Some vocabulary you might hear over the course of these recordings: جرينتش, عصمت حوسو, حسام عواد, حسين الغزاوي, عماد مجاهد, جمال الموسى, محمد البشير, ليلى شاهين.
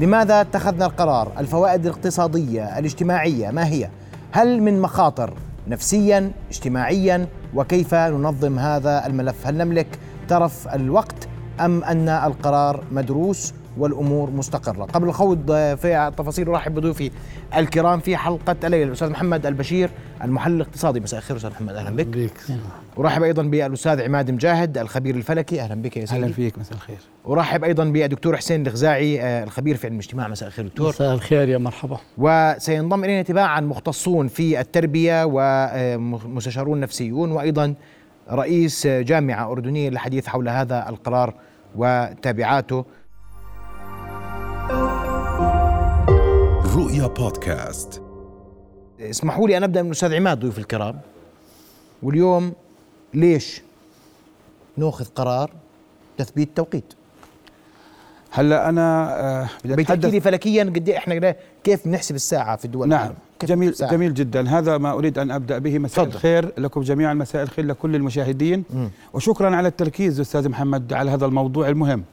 لماذا اتخذنا القرار؟ الفوائد الاقتصادية الاجتماعية ما هي؟ هل من مخاطر نفسياً اجتماعياً؟ وكيف ننظم هذا الملف؟ هل نملك ترف الوقت أم أن القرار مدروس والأمور مستقرة؟ قبل الخوض في التفاصيل أرحب بضيوفي الكرام في حلقة الليلة، الأستاذ محمد البشير المحلل الاقتصادي. مساء الخير أستاذ محمد، أهلا بك. أرحب أيضا بالأستاذ عماد مجاهد الخبير الفلكي، أهلا بك يا سيدي. أهلا فيك، مساء الخير. أرحب أيضا بالدكتور حسين الغزاوي الخبير في علم الاجتماع، مساء الخير دكتور. مساء الخير، يا مرحبا. وسينضم إلينا تباعا مختصون في التربية ومستشارون نفسيون وأيضا رئيس جامعة أردنية للحديث حول هذا القرار وتبعاته. رؤيا بودكاست. اسمحوا لي أن أبدأ من الأستاذ عماد. ضيوف الكرام، واليوم ليش نأخذ قرار تثبيت توقيت؟ هلا أنا بتحكي لي فلكيا قد إحنا كيف نحسب الساعة في الدول. نعم، جميل جميل جدا، هذا ما أريد أن أبدأ به. مساء الخير لكم جميعا، مساء الخير لكل المشاهدين، وشكرا على التركيز أستاذ محمد على هذا الموضوع المهم.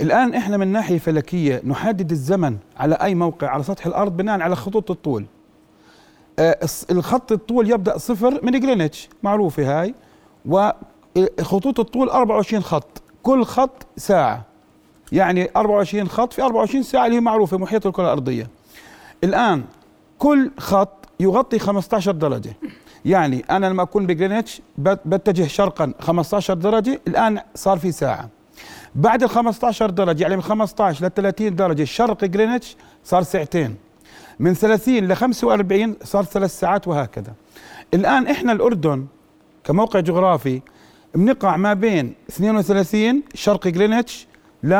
الآن إحنا من ناحية فلكية نحدد الزمن على أي موقع على سطح الأرض بناء على خطوط الطول. الخط الطول يبدأ صفر من جرينتش، معروفة هاي، وخطوط الطول 24 خط، كل خط ساعة، يعني 24 خط في 24 ساعة اللي هي معروفة محيط الكرة الأرضية. الآن كل خط يغطي 15 درجة، يعني أنا لما أكون بجرينتش بتجه شرقا 15 درجة، الآن صار في ساعة. بعد ال 15 درجة يعني من 15 ل 30 درجة شرق جرينتش صار ساعتين، من 30 ل 45 صار 3 ساعات، وهكذا. الآن إحنا الأردن كموقع جغرافي بنقع ما بين 32 شرق جرينتش ل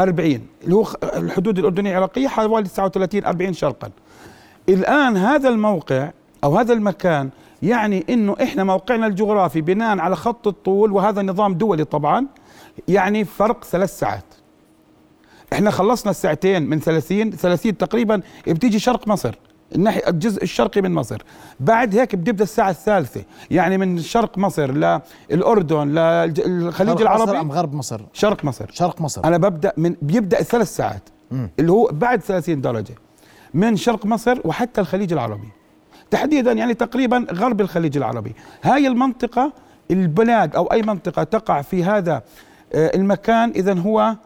40 اللي هو الحدود الأردنية العراقية، حوالي 39 40 شرقا. الآن هذا الموقع أو هذا المكان يعني إنه إحنا موقعنا الجغرافي بناء على خط الطول، وهذا نظام دولي طبعا، يعني فرق 3 ساعات. احنا خلصنا الساعتين من 30 تقريبا بتيجي شرق مصر، الناحية الجزء الشرقي من مصر. بعد هيك بتبدا الساعة الثالثة، يعني من شرق مصر للأردن للخليج العربي. أم غرب مصر؟ شرق مصر. شرق مصر أنا ببدأ من بيبدأ 3 ساعات اللي هو بعد 30 درجة من شرق مصر وحتى الخليج العربي تحديدا، يعني تقريبا غرب الخليج العربي. هاي المنطقة البلاد أو أي منطقة تقع في هذا المكان إذن هو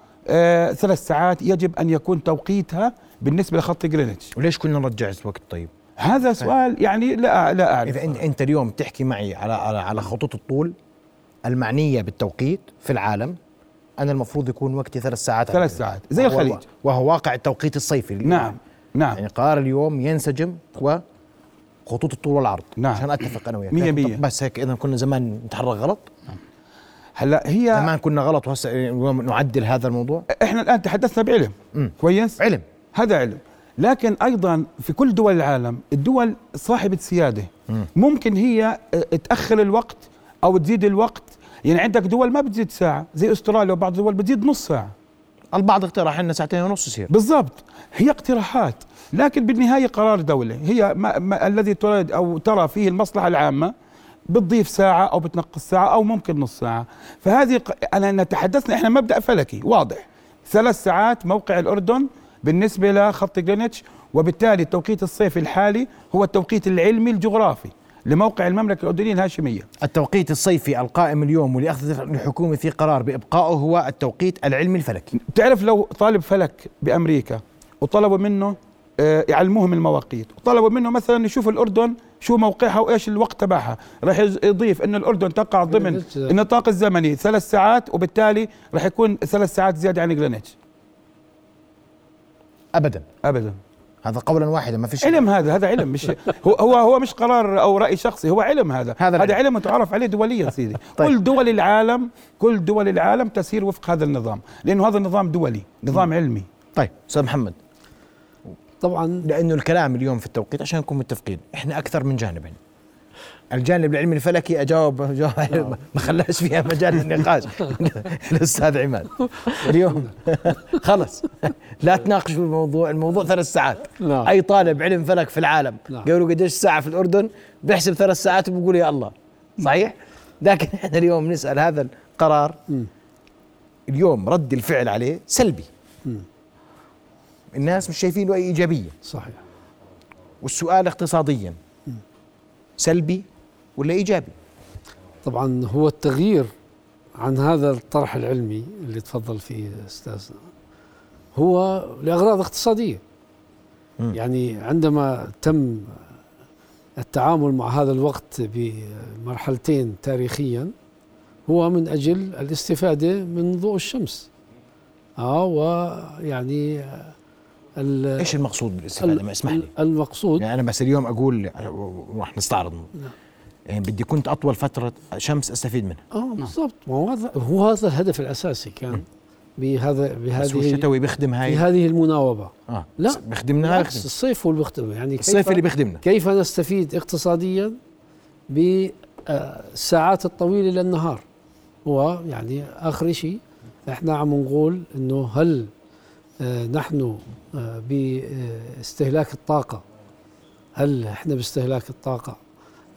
3 ساعات يجب أن يكون توقيتها بالنسبة لخط جرينتش. وليش كنا نرجع الوقت؟ طيب هذا سؤال يعني لا أعرف. إذا أنت اليوم تحكي معي على خطوط الطول المعنية بالتوقيت في العالم، أنا المفروض يكون وقتي 3 ساعات. 3 ساعات زي الخليج، وهو واقع التوقيت الصيفي. نعم نعم، يعني قرار اليوم ينسجم وخطوط الطول والعرض. نعم، عشان أتفق أنا وياك 100%. بس هيك إذا كنا زمان نتحرك غلط. نعم. هلا هي زمان كنا غلط وهسه نعدل هذا الموضوع. احنا الان تحدثنا بعلم، كويس، علم، هذا علم. لكن ايضا في كل دول العالم الدول صاحبة سيادة، ممكن هي تأخر الوقت او تزيد الوقت. يعني عندك دول ما بتزيد ساعة زي استراليا، وبعض الدول بتزيد نص ساعة. البعض اقترح لنا 2.5 ساعة يصير بالضبط. هي اقتراحات، لكن بالنهاية قرار دولة. هي ما الذي تريد او ترى فيه المصلحة العامة، بتضيف ساعة أو بتنقص ساعة أو ممكن نص ساعة. فهذه أنا تحدثنا إحنا مبدأ فلكي واضح، 3 ساعات موقع الأردن بالنسبة لخط جرينتش، وبالتالي التوقيت الصيفي الحالي هو التوقيت العلمي الجغرافي لموقع المملكة الأردنية الهاشمية. التوقيت الصيفي القائم اليوم واللي أخذت الحكومة فيه قرار بإبقائه هو التوقيت العلمي الفلكي. تعرف لو طالب فلك بأمريكا وطلبوا منه يعلموهم المواقيت، وطلبوا منه مثلا يشوفوا الأردن شو موقعها وإيش الوقت تبعها، راح يضيف إن الأردن تقع ضمن النطاق الزمني 3 ساعات، وبالتالي راح يكون 3 ساعات زيادة عن جرينتش. أبدا أبدا، هذا قولا واحدا، ما فيش علم. هذا علم، مش هو مش قرار أو رأي شخصي، هو علم. هذا علم متعارف عليه دوليا سيدي. طيب. كل دول العالم تسير وفق هذا النظام، لأنه هذا النظام دولي، نظام علمي. طيب أستاذ محمد، طبعا لأنه الكلام اليوم في التوقيت عشان نكون متفقين إحنا أكثر من جانب. الجانب العلمي الفلكي أجاوب ما خلاش فيها مجال النقاش. الأستاذ عماد اليوم خلص لا تناقشوا الموضوع 3 ساعات. أي طالب علم فلك في العالم قالوا قديش الساعة في الأردن بيحسب 3 ساعات وبيقول يا الله صحيح. لكن إحنا اليوم نسأل هذا القرار اليوم رد الفعل عليه سلبي. الناس مش شايفين له أي إيجابية. صحيح. والسؤال اقتصاديا سلبي ولا إيجابي؟ طبعا هو التغيير عن هذا الطرح العلمي اللي تفضل فيه أستاذنا هو لأغراض اقتصادية. يعني عندما تم التعامل مع هذا الوقت بمرحلتين تاريخيا هو من أجل الاستفادة من ضوء الشمس. ويعني إيش المقصود بالاستفادة؟ ما اسمح لي المقصود يعني أنا بس اليوم أقول راح نستعرض يعني بدي كنت أطول فترة شمس أستفيد منها. بالضبط. هو هذا الهدف الأساسي كان بهذه الشتوي بيخدم هاي بهذه المناوبة. لا بيخدمنا الصيف واللي بيخدمنا يعني الصيف اللي بيخدمنا كيف نستفيد اقتصاديا بالساعات الطويلة للنهار. هو يعني آخر شيء احنا عم نقول انه هل نحن باستهلاك الطاقة، هل احنا باستهلاك الطاقة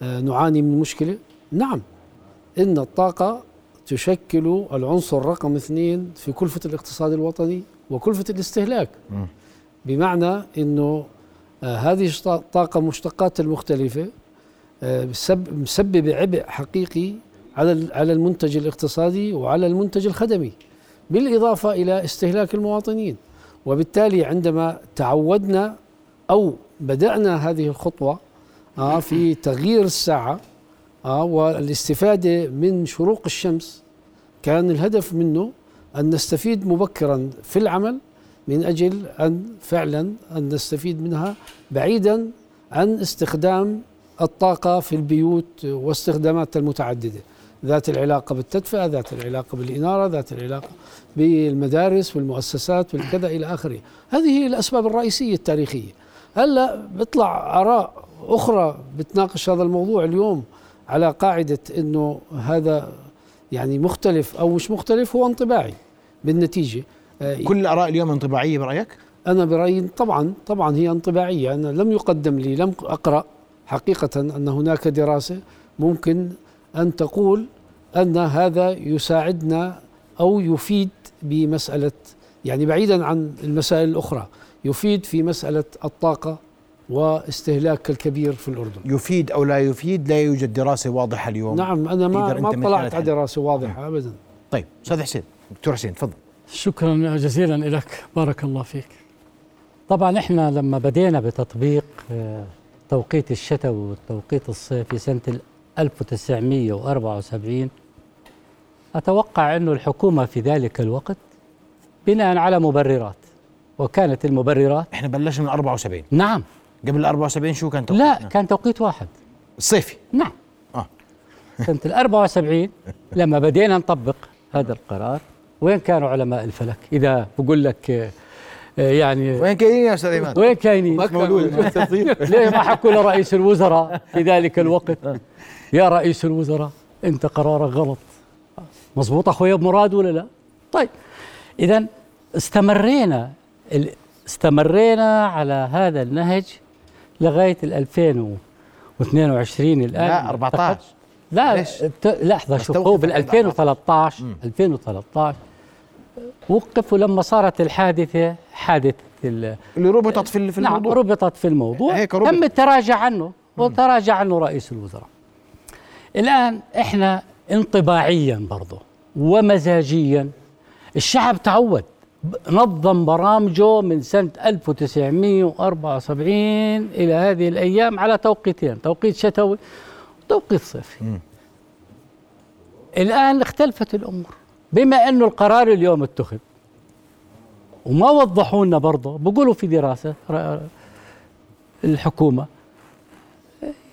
نعاني من مشكلة؟ نعم، إن الطاقة تشكل العنصر رقم 2 في كلفة الاقتصاد الوطني وكلفة الاستهلاك. بمعنى أنه هذه الطاقة مشتقات المختلفة مسببة عبء حقيقي على المنتج الاقتصادي وعلى المنتج الخدمي، بالإضافة إلى استهلاك المواطنين. وبالتالي عندما تعودنا أو بدأنا هذه الخطوة في تغيير الساعة والاستفادة من شروق الشمس، كان الهدف منه أن نستفيد مبكرا في العمل من أجل أن فعلا أن نستفيد منها بعيدا عن استخدام الطاقة في البيوت واستخدامات المتعددة ذات العلاقة بالتدفئة، ذات العلاقة بالإنارة، ذات العلاقة بالمدارس والمؤسسات والكذا إلى آخره. هذه هي الأسباب الرئيسية التاريخية. هلأ بيطلع آراء أخرى بتناقش هذا الموضوع اليوم على قاعدة أنه هذا يعني مختلف أو مش مختلف، هو انطباعي بالنتيجة. كل الآراء اليوم انطباعية برأيك؟ أنا برأيي طبعا هي انطباعية. أنا لم يقدم لي، لم أقرأ حقيقة أن هناك دراسة ممكن أن تقول أن هذا يساعدنا أو يفيد بمسألة، يعني بعيدا عن المسائل الأخرى، يفيد في مسألة الطاقة واستهلاك الكبير في الأردن. يفيد أو لا يفيد، لا يوجد دراسة واضحة اليوم. نعم، أنا ما طلعت على دراسة واضحة أبدا. طيب أستاذ حسين، دكتور حسين تفضل. شكرا جزيلا لك، بارك الله فيك. طبعا إحنا لما بدينا بتطبيق توقيت الشتوي والتوقيت الصيفي في سنة 1974، أتوقع أنه الحكومة في ذلك الوقت بناء على مبررات، وكانت المبررات إحنا بلشنا من 74. نعم، قبل 74 شو كان توقيت؟ لا، كان توقيت واحد الصيفي. نعم. سنة 74 لما بدينا نطبق هذا القرار، وين كانوا علماء الفلك؟ إذا بقول لك يعني وين كاينين يا أستاذ إيمان؟ وين كاينين؟ ليه ما حكوا لرئيس الوزراء في ذلك الوقت يا رئيس الوزراء أنت قرارك غلط؟ مظبوط أخوي أبو مراد ولا لا؟ طيب، إذا استمرينا على هذا النهج لغاية 2022 الآن. لا 14 لا لحظة، شوفوا بال 2013 وقفوا لما صارت الحادثة، حادث اللي ربطت في الموضوع. نعم، ربطت في الموضوع، تم التراجع عنه وتراجع عنه رئيس الوزراء. الآن إحنا انطباعيا برضه ومزاجيا، الشعب تعود، نظم برامجه من سنة 1974 إلى هذه الأيام على توقيتين، توقيت شتوي وتوقيت صيفي. الآن اختلفت الأمور، بما أنه القرار اليوم اتخذ وما وضحوا لنا برضه، بقولوا في دراسة الحكومة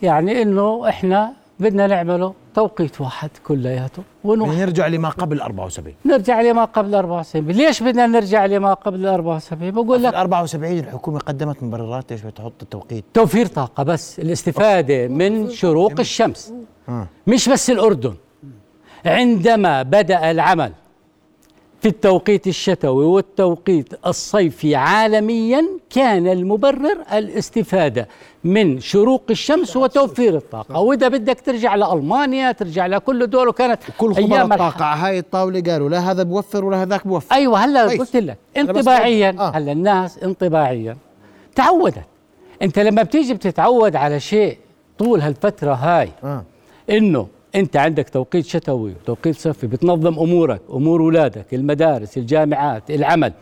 يعني أنه إحنا بدنا نعمله توقيت واحد كلياته ونرجع لما قبل 74. نرجع لما قبل 74. ليش بدنا نرجع لما قبل 74؟ بقول لك 74 الحكومة قدمت مبررات ليش بتحط التوقيت. توفير طاقة، بس الاستفادة من شروق الشمس. مش بس الأردن، عندما بدأ العمل في التوقيت الشتوي والتوقيت الصيفي عالميا كان المبرر الاستفادة من شروق الشمس وتوفير الطاقة. وإذا بدك ترجع لألمانيا ترجع لكل دول وكانت كل خبراء الطاقة على هاي الطاولة قالوا لا هذا بوفر ولا هذاك بوفر. أيوة هلا قلت لك انطباعيا هلا الناس انطباعيا تعودت. أنت لما بتيجي بتتعود على شيء طول هالفترة هاي إنه أنت عندك توقيت شتوي وتوقيت صيفي بتنظم أمورك، أمور أولادك، المدارس، الجامعات، العمل.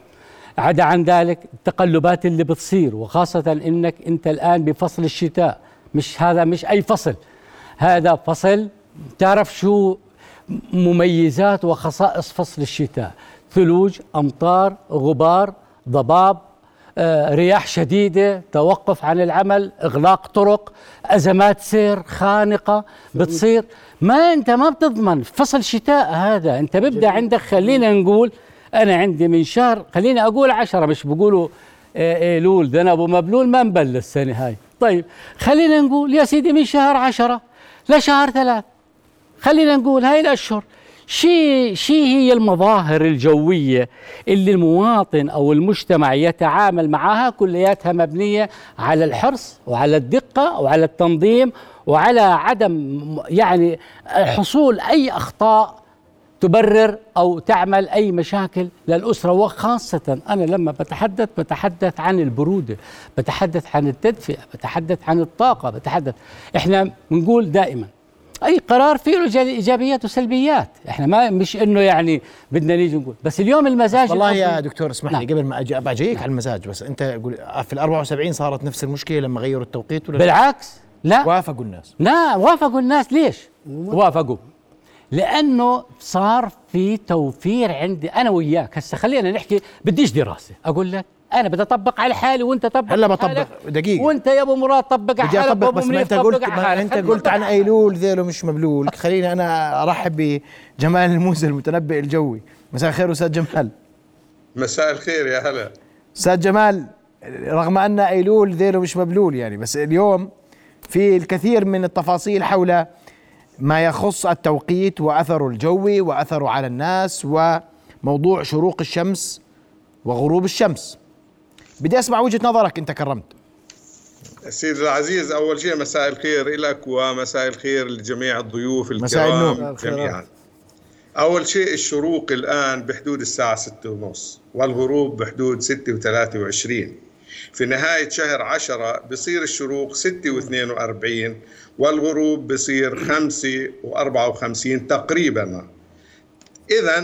عدا عن ذلك التقلبات اللي بتصير، وخاصة إنك أنت الآن بفصل الشتاء، مش هذا مش أي فصل، هذا فصل تعرف شو مميزات وخصائص فصل الشتاء، ثلوج، أمطار، غبار، ضباب، رياح شديدة، توقف عن العمل، إغلاق طرق، أزمات سير خانقة بتصير. ما أنت ما بتضمن فصل شتاء هذا، أنت ببدأ عندك خلينا نقول أنا عندي من شهر خلينا أقول 10 مش بقولوا إيلول ده أنا أبو مبلول ما مبلل السنة هاي. طيب خلينا نقول يا سيدي من شهر 10 لشهر 3 خلينا نقول هاي الأشهر شي هي المظاهر الجوية اللي المواطن أو المجتمع يتعامل معها كلياتها مبنية على الحرص وعلى الدقة وعلى التنظيم وعلى عدم يعني حصول أي أخطاء تبرر أو تعمل أي مشاكل للأسرة. وخاصة أنا لما بتحدث عن البرودة، بتحدث عن التدفئة، بتحدث عن الطاقة، بتحدث إحنا بنقول دائما أي قرار فيه له إيجابيات وسلبيات، إحنا ما مش إنه يعني بدنا نيجي نقول بس اليوم المزاج. والله يا دكتور اسمح لي قبل ما أجيك على المزاج، بس أنت في 74 صارت نفس المشكلة لما غيروا التوقيت ولا بالعكس؟ لا وافقوا الناس. لا وافقوا الناس. ليش وافقوا؟ لأنه صار في توفير عندي أنا وياك. هسه خلينا نحكي، بديش دراسة، أقول لك أنا بدي أطبق على حالي وأنت طبق على حالك. دقيقة، وأنت يا أبو مراد طبق على حالك، أبو منير طبق على حالك. أنت قلت عن أيلول ذيله مش مبلول. خليني أنا أرحب بجمال الموسى المتنبئ الجوي. مساء الخير أستاذ جمال. مساء الخير يا هلا أستاذ جمال. رغم أن أيلول ذيله مش مبلول يعني، بس اليوم في الكثير من التفاصيل حول ما يخص التوقيت وأثره الجوي وأثره على الناس وموضوع شروق الشمس وغروب الشمس. بدي أسمع وجهة نظرك أنت، كرمت سيدي العزيز. أول شيء مساء الخير لك ومساء الخير لجميع الضيوف الكرام جميعا. أول شيء الشروق الآن بحدود الساعة 6:30 والغروب بحدود 6:23. في نهاية شهر 10 بصير الشروق 6:42 والغروب بصير 5:54 تقريبا. إذا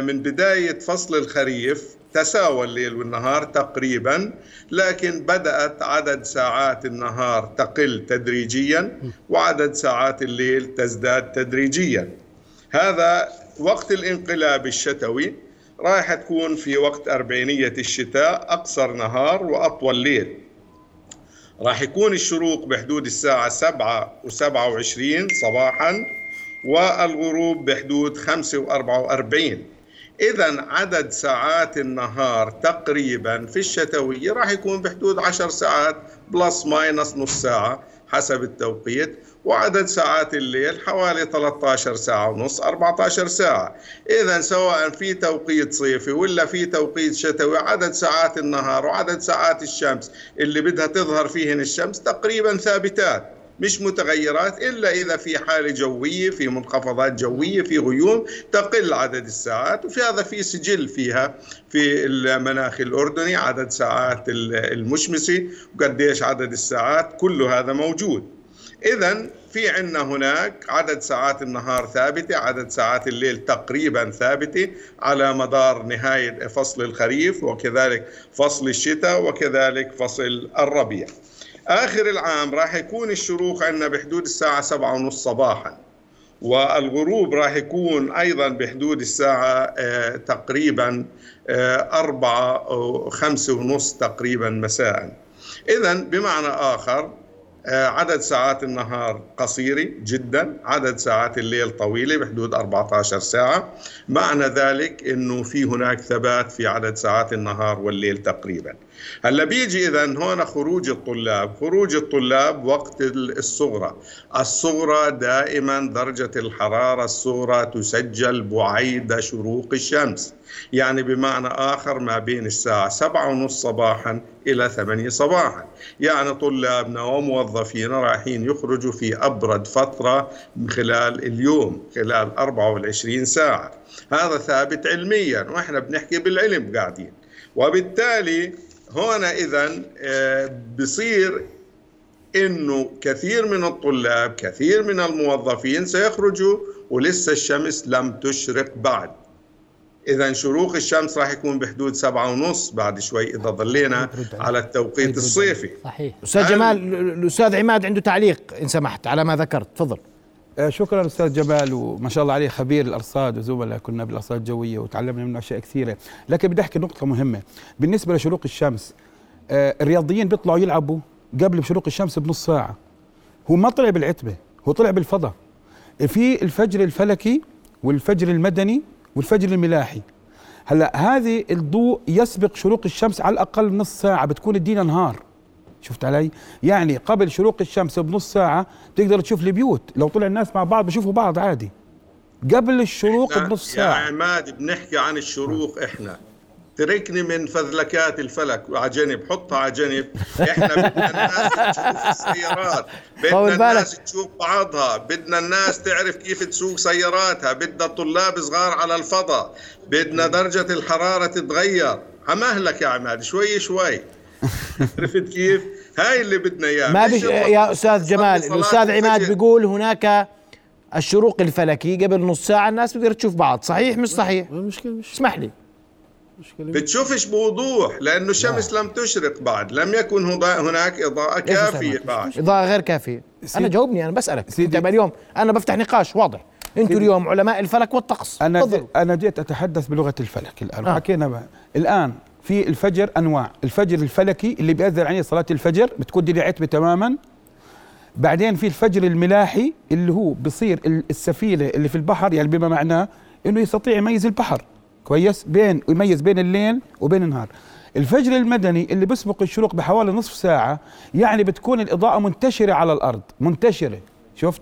من بداية فصل الخريف تساوى الليل والنهار تقريبا، لكن بدأت عدد ساعات النهار تقل تدريجيا وعدد ساعات الليل تزداد تدريجيا. هذا وقت الانقلاب الشتوي رايح تكون في وقت أربعينية الشتاء، أقصر نهار وأطول ليل. راح يكون الشروق بحدود الساعة 7:27 صباحا والغروب بحدود 5:44. إذا عدد ساعات النهار تقريبا في الشتوية راح يكون بحدود 10 ساعات بلس ماينس نص ساعة حسب التوقيت، وعدد ساعات الليل حوالي 13 ساعة ونص 14 ساعة. إذا سواء في توقيت صيفي ولا في توقيت شتوي، عدد ساعات النهار وعدد ساعات الشمس اللي بدها تظهر فيهن الشمس تقريبا ثابتات مش متغيرات، إلا إذا في حالة جوية، في منخفضات جوية، في غيوم تقل عدد الساعات. وفي هذا في سجل فيها في المناخ الأردني، عدد ساعات المشمسة وقديش عدد الساعات، كل هذا موجود. إذا في عندنا هناك عدد ساعات النهار ثابتة، عدد ساعات الليل تقريبا ثابتة على مدار نهاية فصل الخريف وكذلك فصل الشتاء وكذلك فصل الربيع. آخر العام راح يكون الشروق عندنا بحدود الساعة 7:30 صباحا والغروب راح يكون أيضا بحدود الساعة تقريبا 4:05 تقريبا مساء. إذا بمعنى آخر عدد ساعات النهار قصيرة جدا، عدد ساعات الليل طويلة بحدود 14 ساعة. معنى ذلك أنه في هناك ثبات في عدد ساعات النهار والليل تقريبا. هلا بيجي إذن هون خروج الطلاب. خروج الطلاب وقت الصغرى. الصغرى دائما درجة الحرارة الصغرى تسجل بعيد شروق الشمس. يعني بمعنى آخر ما بين الساعة 7:30 صباحا إلى 8 صباحا، يعني طلابنا وموظفين رايحين يخرجوا في أبرد فترة خلال اليوم، خلال 24 ساعة. هذا ثابت علميا وإحنا بنحكي بالعلم قاعدين. وبالتالي هنا إذن بصير إنه كثير من الطلاب، كثير من الموظفين سيخرجوا ولسه الشمس لم تشرق بعد. إذا شروق الشمس راح يكون بحدود 7:30 بعد شوي إذا ظلينا على التوقيت الصيفي. صحيح. أستاذ جمال، الأستاذ عماد عنده تعليق إن سمحت على ما ذكرت، تفضل. شكرا أستاذ جمال، وما شاء الله عليه خبير الأرصاد وزملاء كنا بالأرصاد الجوية وتعلمنا منه أشياء كثيرة، لكن بدي أحكي نقطة مهمة بالنسبة لشروق الشمس. الرياضيين بيطلعوا يلعبوا قبل بشروق الشمس بنص ساعة. هو ما طلع بالعتبة، هو طلع بالفضاء. في الفجر الفلكي والفجر المدني والفجر الملاحي. هلا هذه الضوء يسبق شروق الشمس على الأقل نص ساعة، بتكون الدنيا نهار. شفت علي؟ يعني قبل شروق الشمس بنص ساعة بتقدر تشوف البيوت، لو طلع الناس مع بعض بشوفوا بعض عادي. قبل الشروق بنص ساعة. يا عماد بنحكي عن الشروق احنا. تركني من فذلكات الفلك على جنب، حطها على جنب. احنا بدنا الناس تشوف السيارات، بدنا الناس تشوف بعضها، بدنا الناس تعرف كيف تسوق سياراتها، بدنا الطلاب صغار على الفضاء، بدنا درجة الحرارة تتغير. عمهلك يا عماد شوي شوي. عرفت كيف؟ هاي اللي بدنا اياها. ما يا استاذ جمال، الاستاذ عماد بيقول هناك الشروق الفلكي قبل نص ساعة الناس بتقدر تشوف بعض، صحيح مش صحيح؟ اسمح لي. بتشوفش بوضوح لأنه الشمس لم تشرق بعد، لم يكن هناك إضاءة كافية بعد. إضاءة غير كافية. أنا جاوبني، أنا بسألك أنت اليوم، أنا بفتح نقاش واضح. أنتوا اليوم علماء الفلك والطقس. أنا جيت أتحدث بلغة الفلك الآن. حكينا بقى. الآن في الفجر أنواع، الفجر الفلكي اللي بيأذن عليه صلاة الفجر بتكون دي عتبة تماما. بعدين في الفجر الملاحي اللي هو بصير السفينة اللي في البحر، يعني بما معناه إنه يستطيع يميز البحر كويس، يميز بين الليل وبين النهار. الفجر المدني اللي بيسبق الشروق بحوالي نصف ساعة، يعني بتكون الإضاءة منتشرة على الأرض، منتشرة. شفت؟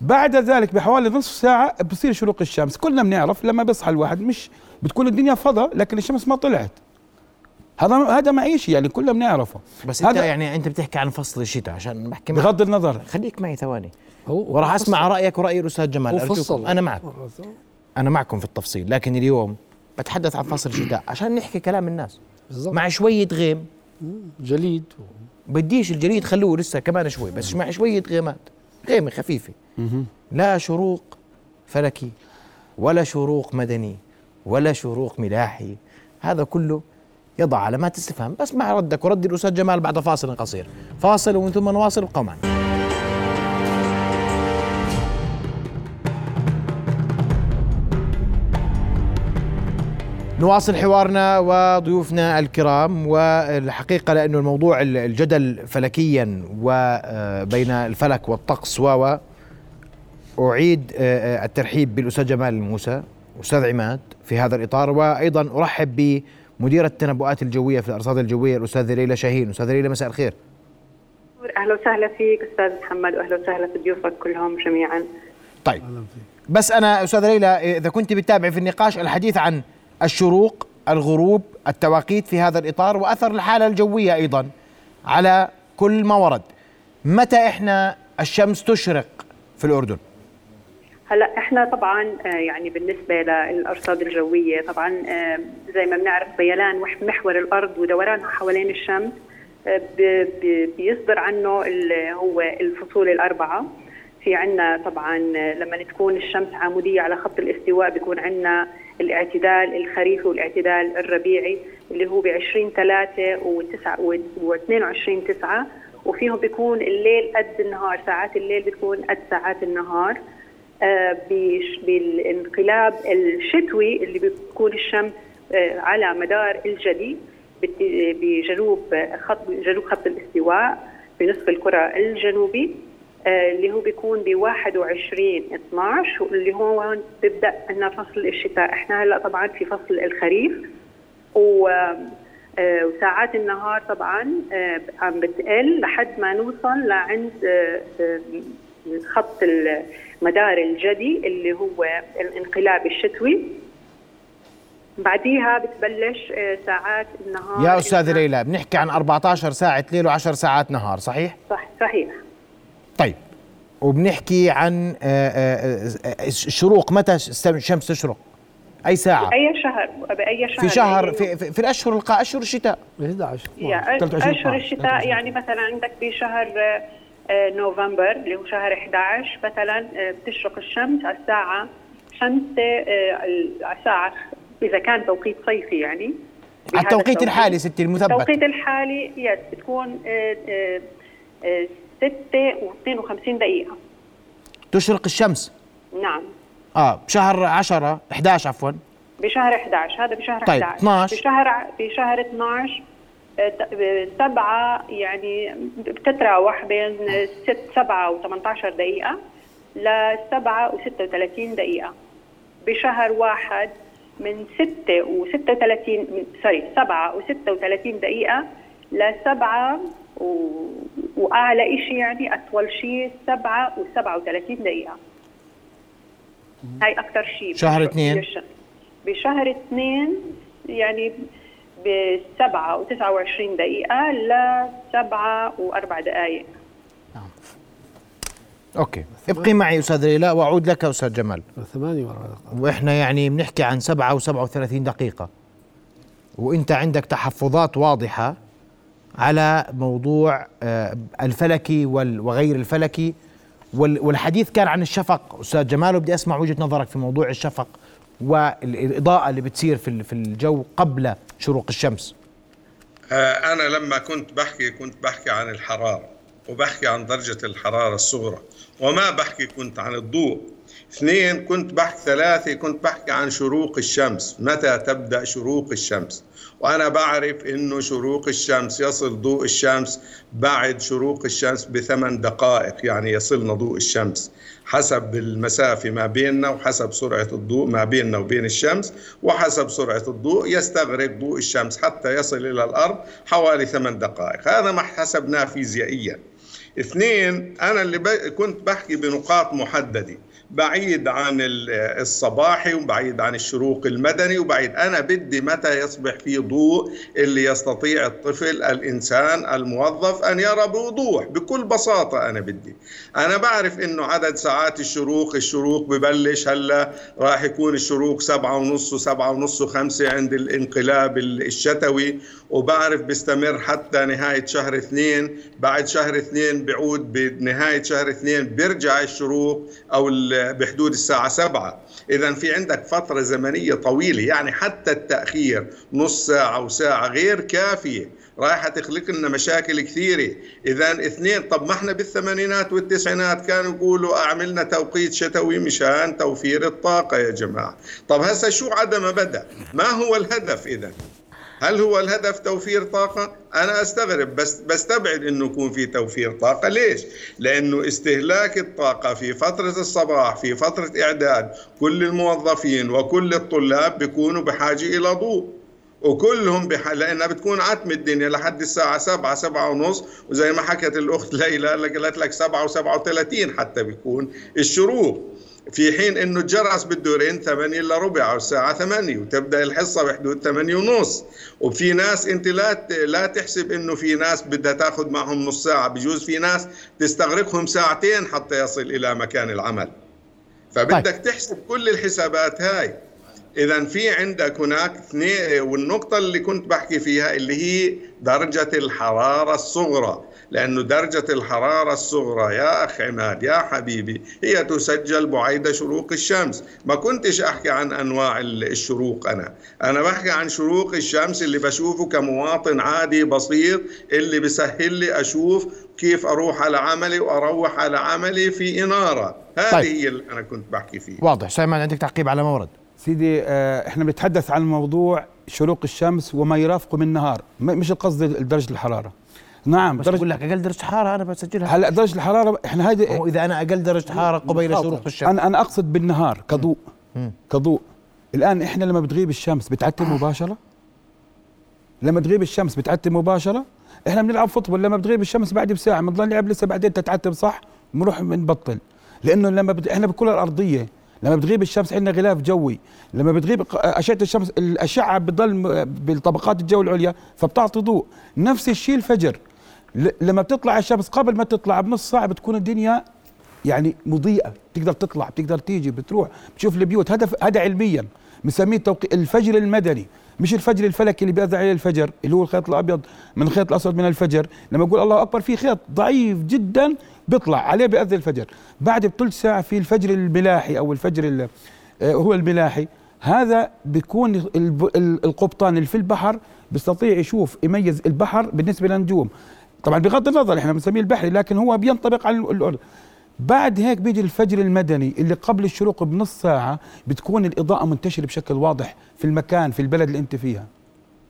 بعد ذلك بحوالي نصف ساعة بصير شروق الشمس. كلنا بنعرف لما بيصحى الواحد مش بتكون الدنيا فضاء، لكن الشمس ما طلعت. هذا معيشي يعني كلنا بنعرفه. بس انت يعني انت بتحكي عن فصل الشتاء عشان بحكي معك بغض النظر. خليك معي ثواني وراح اسمع رأيك ورأي الأستاذ جمال، أرجوكم. انا معك، انا معكم في التفصيل، لكن اليوم بتحدث عن فصل الشتاء عشان نحكي كلام الناس بالزبط. مع شوية غيم جليد، بديش الجليد خلوه لسه كمان شوي، بس مع شوية غيمات، غيمة خفيفة. لا شروق فلكي ولا شروق مدني ولا شروق ملاحي، هذا كله يضع علامات استفهام. بس مع ردك ورد الأستاذ جمال بعد فاصل قصير. فاصل ومن ثم نواصل، ابقوا معنا. نواصل حوارنا وضيوفنا الكرام، والحقيقة لأنه الموضوع الجدل فلكيا وبين الفلك والطقس، أعيد الترحيب بالأستاذ جمال الموسى، أستاذ عماد في هذا الإطار، وأيضا أرحب بمديرة التنبؤات الجوية في الأرصاد الجوية الأستاذة ليلى شاهين. أستاذة ليلى مساء الخير. أهلا وسهلا فيك أستاذ محمد، وأهلا وسهلا في ضيوفك كلهم جميعا. طيب بس أنا أستاذة ليلى إذا كنت بتتابعي في النقاش الحديث عن الشروق، الغروب، التواقيت في هذا الإطار وأثر الحالة الجوية أيضا على كل ما ورد، متى إحنا الشمس تشرق في الأردن؟ هلا إحنا طبعا يعني بالنسبة للأرصاد الجوية طبعا زي ما بنعرف بيلان محور الأرض ودورانها حوالين الشمس بيصدر عنه هو الفصول الأربعة. في عنا طبعا لما تكون الشمس عمودية على خط الاستواء بيكون عنا الاعتدال الخريفي والاعتدال الربيعي اللي هو ب 20/3 و22/9، وفيهم بيكون الليل قد النهار، ساعات الليل بتكون قد ساعات النهار. بالانقلاب الشتوي اللي بتكون الشمس على مدار الجدي بجنوب خط الاستواء بنصف الكرة الجنوبي اللي هو بيكون ب 21/12، واللي هو بيبدا عندنا فصل الشتاء. احنا هلا طبعا في فصل الخريف، وساعات النهار طبعا عم بتقل لحد ما نوصل لعند خط مدار الجدي اللي هو الانقلاب الشتوي. بعديها بتبلش ساعات النهار. يا أستاذة ليلى بنحكي عن 14 ساعة ليل و10 ساعات نهار، صحيح؟ صحيح. طيب وبنحكي عن الشروق، متى الشمس تشرق؟ أي ساعة؟ بأي شهر؟ في شهر في الأشهر أشهر الشتاء. 11 أشهر الشتاء يعني مثلا عندك بشهر نوفمبر اللي هو شهر 11 مثلا بتشرق الشمس على الساعة 5، على الساعة إذا كان توقيت صيفي يعني على التوقيت الحالي ستي المثبت. التوقيت الحالي يس بتكون 6:52 تشرق الشمس. نعم. بشهر 10 11 عفوا بشهر 11 هذا بشهر 11. طيب 12 بشهر 12 7 يعني بتتراوح بين 7:18 ل 7:36. بشهر 1 من 7:36 ل 7 وأعلى شيء يعني أطول شيء 7:37. هاي أكثر شيء. شهر 2 بشهر 2 يعني 7:29 ل 7:04. نعم. اوكي ابقي معي استاذ ليلى واعود لك استاذ جمال. 8 واحنا يعني بنحكي عن 7:37 وانت عندك تحفظات واضحه على موضوع الفلكي وغير الفلكي، والحديث كان عن الشفق استاذ جمال، وبدي اسمع وجهه نظرك في موضوع الشفق والإضاءة اللي بتصير في الجو قبل شروق الشمس. أنا لما كنت بحكي عن الحرارة وبحكي عن درجة الحرارة الصغرى، وما بحكي كنت عن الضوء. 2 كنت بحكي 3 كنت بحكي عن شروق الشمس، متى تبدأ شروق الشمس. وأنا بعرف إنه شروق الشمس يصل ضوء الشمس بعد شروق الشمس ب8 دقائق، يعني يصلنا ضوء الشمس حسب المسافة ما بيننا وحسب سرعة الضوء ما بيننا وبين الشمس، وحسب سرعة الضوء يستغرق ضوء الشمس حتى يصل إلى الأرض حوالي 8 دقائق. هذا ما حسبناه فيزيائيا. 2 أنا اللي كنت بحكي بنقاط محددة، بعيد عن الصباحي وبعيد عن الشروق المدني وبعيد. أنا بدي متى يصبح في ضوء اللي يستطيع الطفل الإنسان الموظف أن يرى بوضوح بكل بساطة. أنا بعرف إنه عدد ساعات الشروق ببلش هلا راح يكون الشروق 7:30 7:30 5 عند الانقلاب الشتوي، وبعرف بيستمر حتى نهاية شهر 2. بعد شهر 2 بيعود بنهاية شهر 2 بيرجع الشروق أو بحدود الساعة 7. إذا في عندك فترة زمنية طويلة، يعني حتى التأخير نص ساعة وساعة غير كافية رايحة تخلق لنا مشاكل كثيرة. إذا 2 طب ما احنا بالثمانينات والتسعينات كانوا يقولوا أعملنا توقيت شتوي مشان توفير الطاقة يا جماعة. طب هسا شو عدم بدأ؟ ما هو الهدف إذا؟ هل هو الهدف توفير طاقة؟ أنا أستغرب، بس بستبعد أنه يكون في توفير طاقة. ليش؟ لأنه استهلاك الطاقة في فترة الصباح في فترة إعداد كل الموظفين وكل الطلاب بيكونوا بحاجة إلى ضوء، وكلهم لأنها بتكون عتم الدنيا لحد الساعة 7:30، وزي ما حكت الأخت ليلى قالت لك 7:37 حتى بيكون الشروق، في حين أنه الجرس بالدورين 8:15 أو الساعة 8 وتبدأ الحصة بحدود 8:30. وفي ناس أنت لا تحسب أنه في ناس بدها تأخذ معهم نص ساعة، بجوز في ناس تستغرقهم 2 ساعة حتى يصل إلى مكان العمل. فبدك تحسب كل الحسابات هاي. إذا في عندك هناك 2، والنقطة اللي كنت بحكي فيها اللي هي درجة الحرارة الصغرى، لأنه درجة الحرارة الصغرى يا أخ عماد يا حبيبي هي تسجل بعيد شروق الشمس. ما كنتش أحكي عن أنواع الشروق، أنا بحكي عن شروق الشمس اللي بشوفه كمواطن عادي بسيط، اللي بسهل لي أشوف كيف أروح على عملي وأروح على عملي في إنارة. هذه هي اللي أنا كنت بحكي فيها. واضح. سايمان عندك تعقيب على مورد؟ سيدي احنا بنتحدث عن موضوع شروق الشمس وما يرافقه من نهار، مش القصد درجة الحرارة. نعم بس بقول لك اقل درجه حراره انا بسجلها. هلا درجه الحراره احنا هيدي واذا انا اقل درجه حراره قبيل شروق الشمس، انا اقصد بالنهار كضوء. الان احنا لما بتغيب الشمس بتعتم مباشره، احنا بنلعب فوتبول لما بتغيب الشمس بعد بساعه بنضل نلعب لسه، بعدين تتعتم صح بنروح بنبطل، لانه لما احنا بالكره الارضيه لما بتغيب الشمس عندنا غلاف جوي، لما بتغيب اشعه الشمس الاشعه بتضل بالطبقات الجو العليا فبتعطي ضوء. نفس الشيء الفجر لما بتطلع الشمس قبل ما تطلع بنص ساعه بتكون الدنيا يعني مضيئه، بتقدر تطلع بتقدر تيجي بتروح بتشوف البيوت. هذا علميا بنسميه الفجر المدني، مش الفجر الفلكي اللي بيأذن عليه الفجر اللي هو الخيط الابيض من الخيط الاسود من الفجر. لما اقول الله اكبر في خيط ضعيف جدا بيطلع عليه بيأذن الفجر. بعد بثلث ساعه في الفجر الملاحي او الفجر هو الملاحي، هذا بيكون القبطان اللي في البحر بيستطيع يشوف يميز البحر بالنسبه للنجوم، طبعا بغض النظر احنا بنسميه البحري لكن هو بينطبق على الارض. بعد هيك بيجي الفجر المدني اللي قبل الشروق بنص ساعة بتكون الإضاءة منتشرة بشكل واضح في المكان في البلد اللي أنت فيها،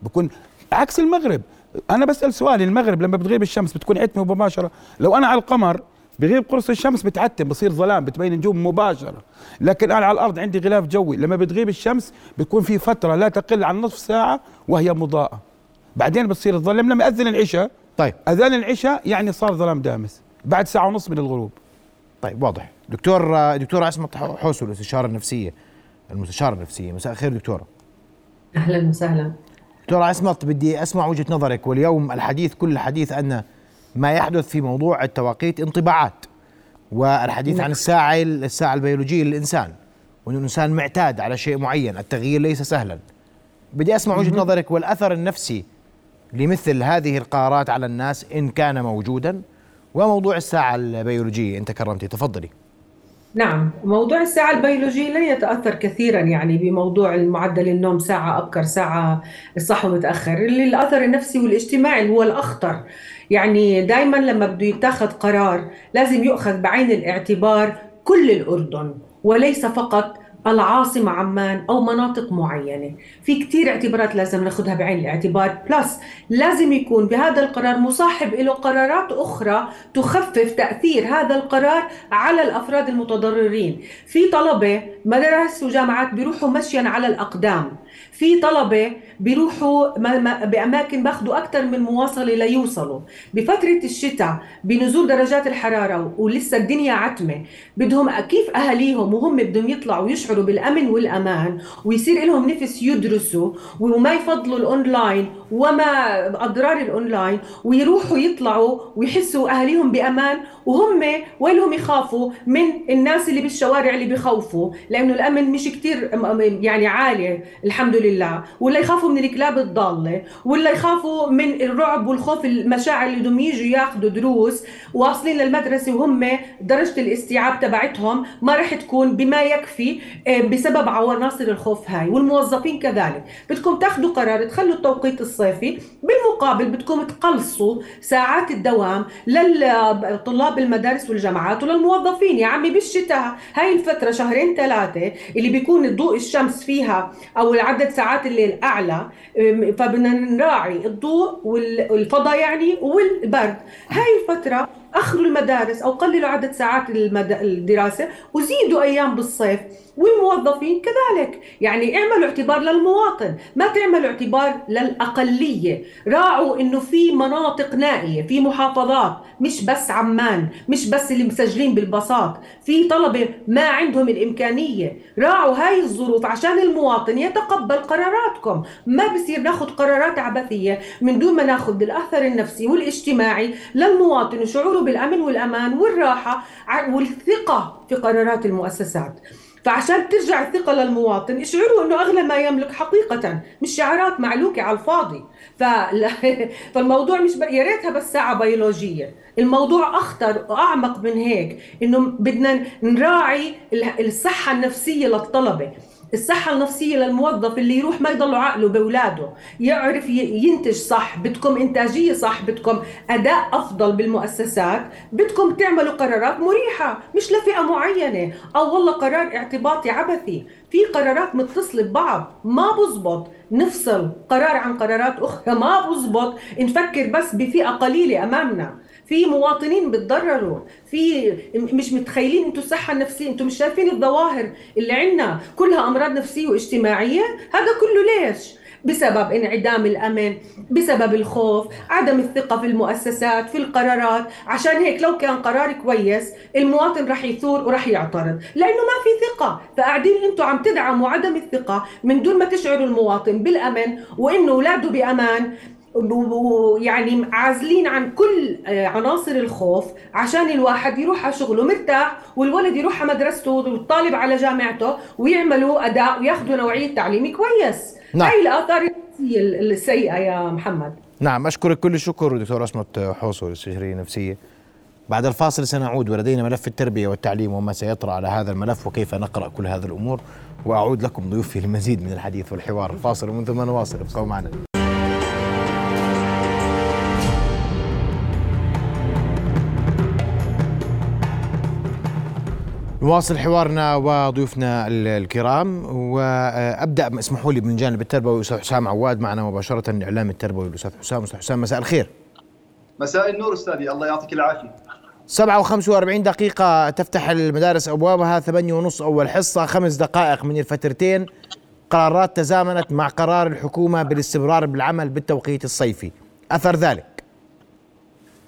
بكون عكس المغرب. أنا بسأل سؤالي، المغرب لما بتغيب الشمس بتكون عتمة مباشرة؟ لو أنا على القمر بغيب قرص الشمس بتعتم بصير ظلام بتبين نجوم مباشرة، لكن أنا على الأرض عندي غلاف جوي. لما بتغيب الشمس بتكون في فترة لا تقل عن نصف ساعة وهي مضاءة، بعدين بتصير الظلام لما أذن العشاء. طيب أذان العشاء يعني صار ظلام دامس بعد ساعة ونص من الغروب. طيب واضح. دكتور عصمت حوسو المستشارة النفسية، مساء الخير دكتورة. أهلا وسهلا دكتورة عصمت، بدي أسمع وجهة نظرك، واليوم الحديث كل الحديث أن ما يحدث في موضوع التوقيت انطباعات، والحديث عن الساعة البيولوجية للإنسان، وأن الإنسان معتاد على شيء معين، التغيير ليس سهلا. بدي أسمع وجهة نظرك والأثر النفسي لمثل هذه القرارات على الناس إن كان موجودا، وموضوع الساعة البيولوجية أنت كرمتي، تفضلي. نعم، موضوع الساعة البيولوجية لن يتأثر كثيرا يعني بموضوع المعدل النوم ساعة أبكر ساعة الصحو متأخر. اللي الأثر النفسي والاجتماعي هو الأخطر، يعني دايما لما بده يتاخذ قرار لازم يؤخذ بعين الاعتبار كل الأردن وليس فقط العاصمة عمان أو مناطق معينة. في كتير اعتبارات لازم ناخدها بعين الاعتبار، بلس لازم يكون بهذا القرار مصاحب له قرارات أخرى تخفف تأثير هذا القرار على الأفراد المتضررين. في طلبة مدارس وجامعات بيروحوا مشيا على الأقدام، في طلبة بيروحوا بأماكن باخدوا أكتر من مواصلة ليوصلوا. بفترة الشتاء بنزول درجات الحرارة ولسه الدنيا عتمة، بدهم كيف أهاليهم وهم بدهم يطلعوا يشعروا بالأمن والأمان ويصير لهم نفس يدرسوا وما يفضلوا الأونلاين وما أضرار الأونلاين، ويروحوا يطلعوا ويحسوا أهاليهم بأمان وهم ولهم يخافوا من الناس اللي بالشوارع اللي بيخوفوا لأنه الأمن مش كتير يعني عالي الحمد لله، ولا يخافوا من الكلاب الضالة، ولا يخافوا من الرعب والخوف المشاعر اللي بدهم يجوا ياخذوا دروس واصلين للمدرسة وهم درجة الاستيعاب تبعتهم ما رح تكون بما يكفي بسبب عناصر الخوف هاي. والموظفين كذلك بدكم تاخذوا قرار تخلوا التوقيت الصيفي، بالمقابل بدكم تقلصوا ساعات الدوام للطلاب المدارس والجامعات وللموظفين. يا عمي بالشتاء هاي الفترة شهرين ثلاثة اللي بيكون ضوء الشمس فيها أو عدد ساعات الليل أعلى، فبدنا نراعي الضوء والفضاء يعني والبرد. هاي الفترة أخروا المدارس أو قللوا عدد ساعات الدراسة وزيدوا أيام بالصيف، والموظفين كذلك يعني اعملوا اعتبار للمواطن، ما تعملوا اعتبار للأقلية. راعوا إنه في مناطق نائية، في محافظات، مش بس عمان، مش بس اللي مسجلين بالباصات، في طلبة ما عندهم الإمكانية. راعوا هاي الظروف عشان المواطن يتقبل قراراتكم، ما بصير ناخذ قرارات عبثية من دون ما ناخذ الأثر النفسي والاجتماعي للمواطن وشعوره بالأمن والأمان والراحة والثقة في قرارات المؤسسات. فعشان ترجع الثقة للمواطن اشعروا انه اغلى ما يملك حقيقة، مش شعارات معلوكة على الفاضي. فالموضوع مش يا ريتها بس ساعة بيولوجية، الموضوع اخطر واعمق من هيك، انه بدنا نراعي الصحة النفسية للطلبة، الصحة النفسية للموظف اللي يروح ما يضل عقله بأولاده، يعرف ينتج صح. بدكم إنتاجية صح، بدكم أداء أفضل بالمؤسسات، بدكم تعملوا قرارات مريحة مش لفئة معينة أو والله قرار اعتباطي عبثي. في قرارات متصلة ببعض ما بزبط، نفصل قرار عن قرارات أخرى ما بزبط، نفكر بس بفئة قليلة أمامنا. في مواطنين بتضرروا، في مش متخيلين انتم الصحه النفسيه، انتم مش شايفين الظواهر اللي عندنا كلها امراض نفسيه واجتماعيه. هذا كله ليش؟ بسبب انعدام الأمن، بسبب الخوف، عدم الثقة في المؤسسات، في القرارات. عشان هيك لو كان قرار كويس المواطن رح يثور ورح يعترض لأنه ما في ثقة. فقاعدين انتوا عم تدعموا عدم الثقة من دون ما تشعروا المواطن بالأمن وإنه أولاده بأمان، ويعني عازلين عن كل عناصر الخوف عشان الواحد يروح على شغله مرتاح، والولد يروح على مدرسته، والطالب على جامعته، ويعملوا أداء وياخذوا نوعية تعليمي كويس. نعم. هاي الآثار السيئة يا محمد. نعم، أشكرك كل الشكر دكتور عصمت حوسو الاستشارية النفسية. بعد الفاصل سنعود ولدينا ملف التربية والتعليم وما سيطرأ على هذا الملف وكيف نقرأ كل هذه الأمور، وأعود لكم ضيوفي المزيد من الحديث والحوار. الفاصل ومن ثم نواصل، ابقوا معنا. نواصل حوارنا وضيوفنا الكرام، وابدا اسمحوا لي من جانب التربوي الاستاذ حسام عواد معنا مباشره، الاعلام التربوي الاستاذ حسام. استاذ حسام مساء الخير. مساء النور استاذي، الله يعطيك العافيه. 47 دقيقه تفتح المدارس ابوابها، 8:30 اول حصه، 5 دقائق من الفترتين، قرارات تزامنت مع قرار الحكومه بالاستمرار بالعمل بالتوقيت الصيفي، اثر ذلك.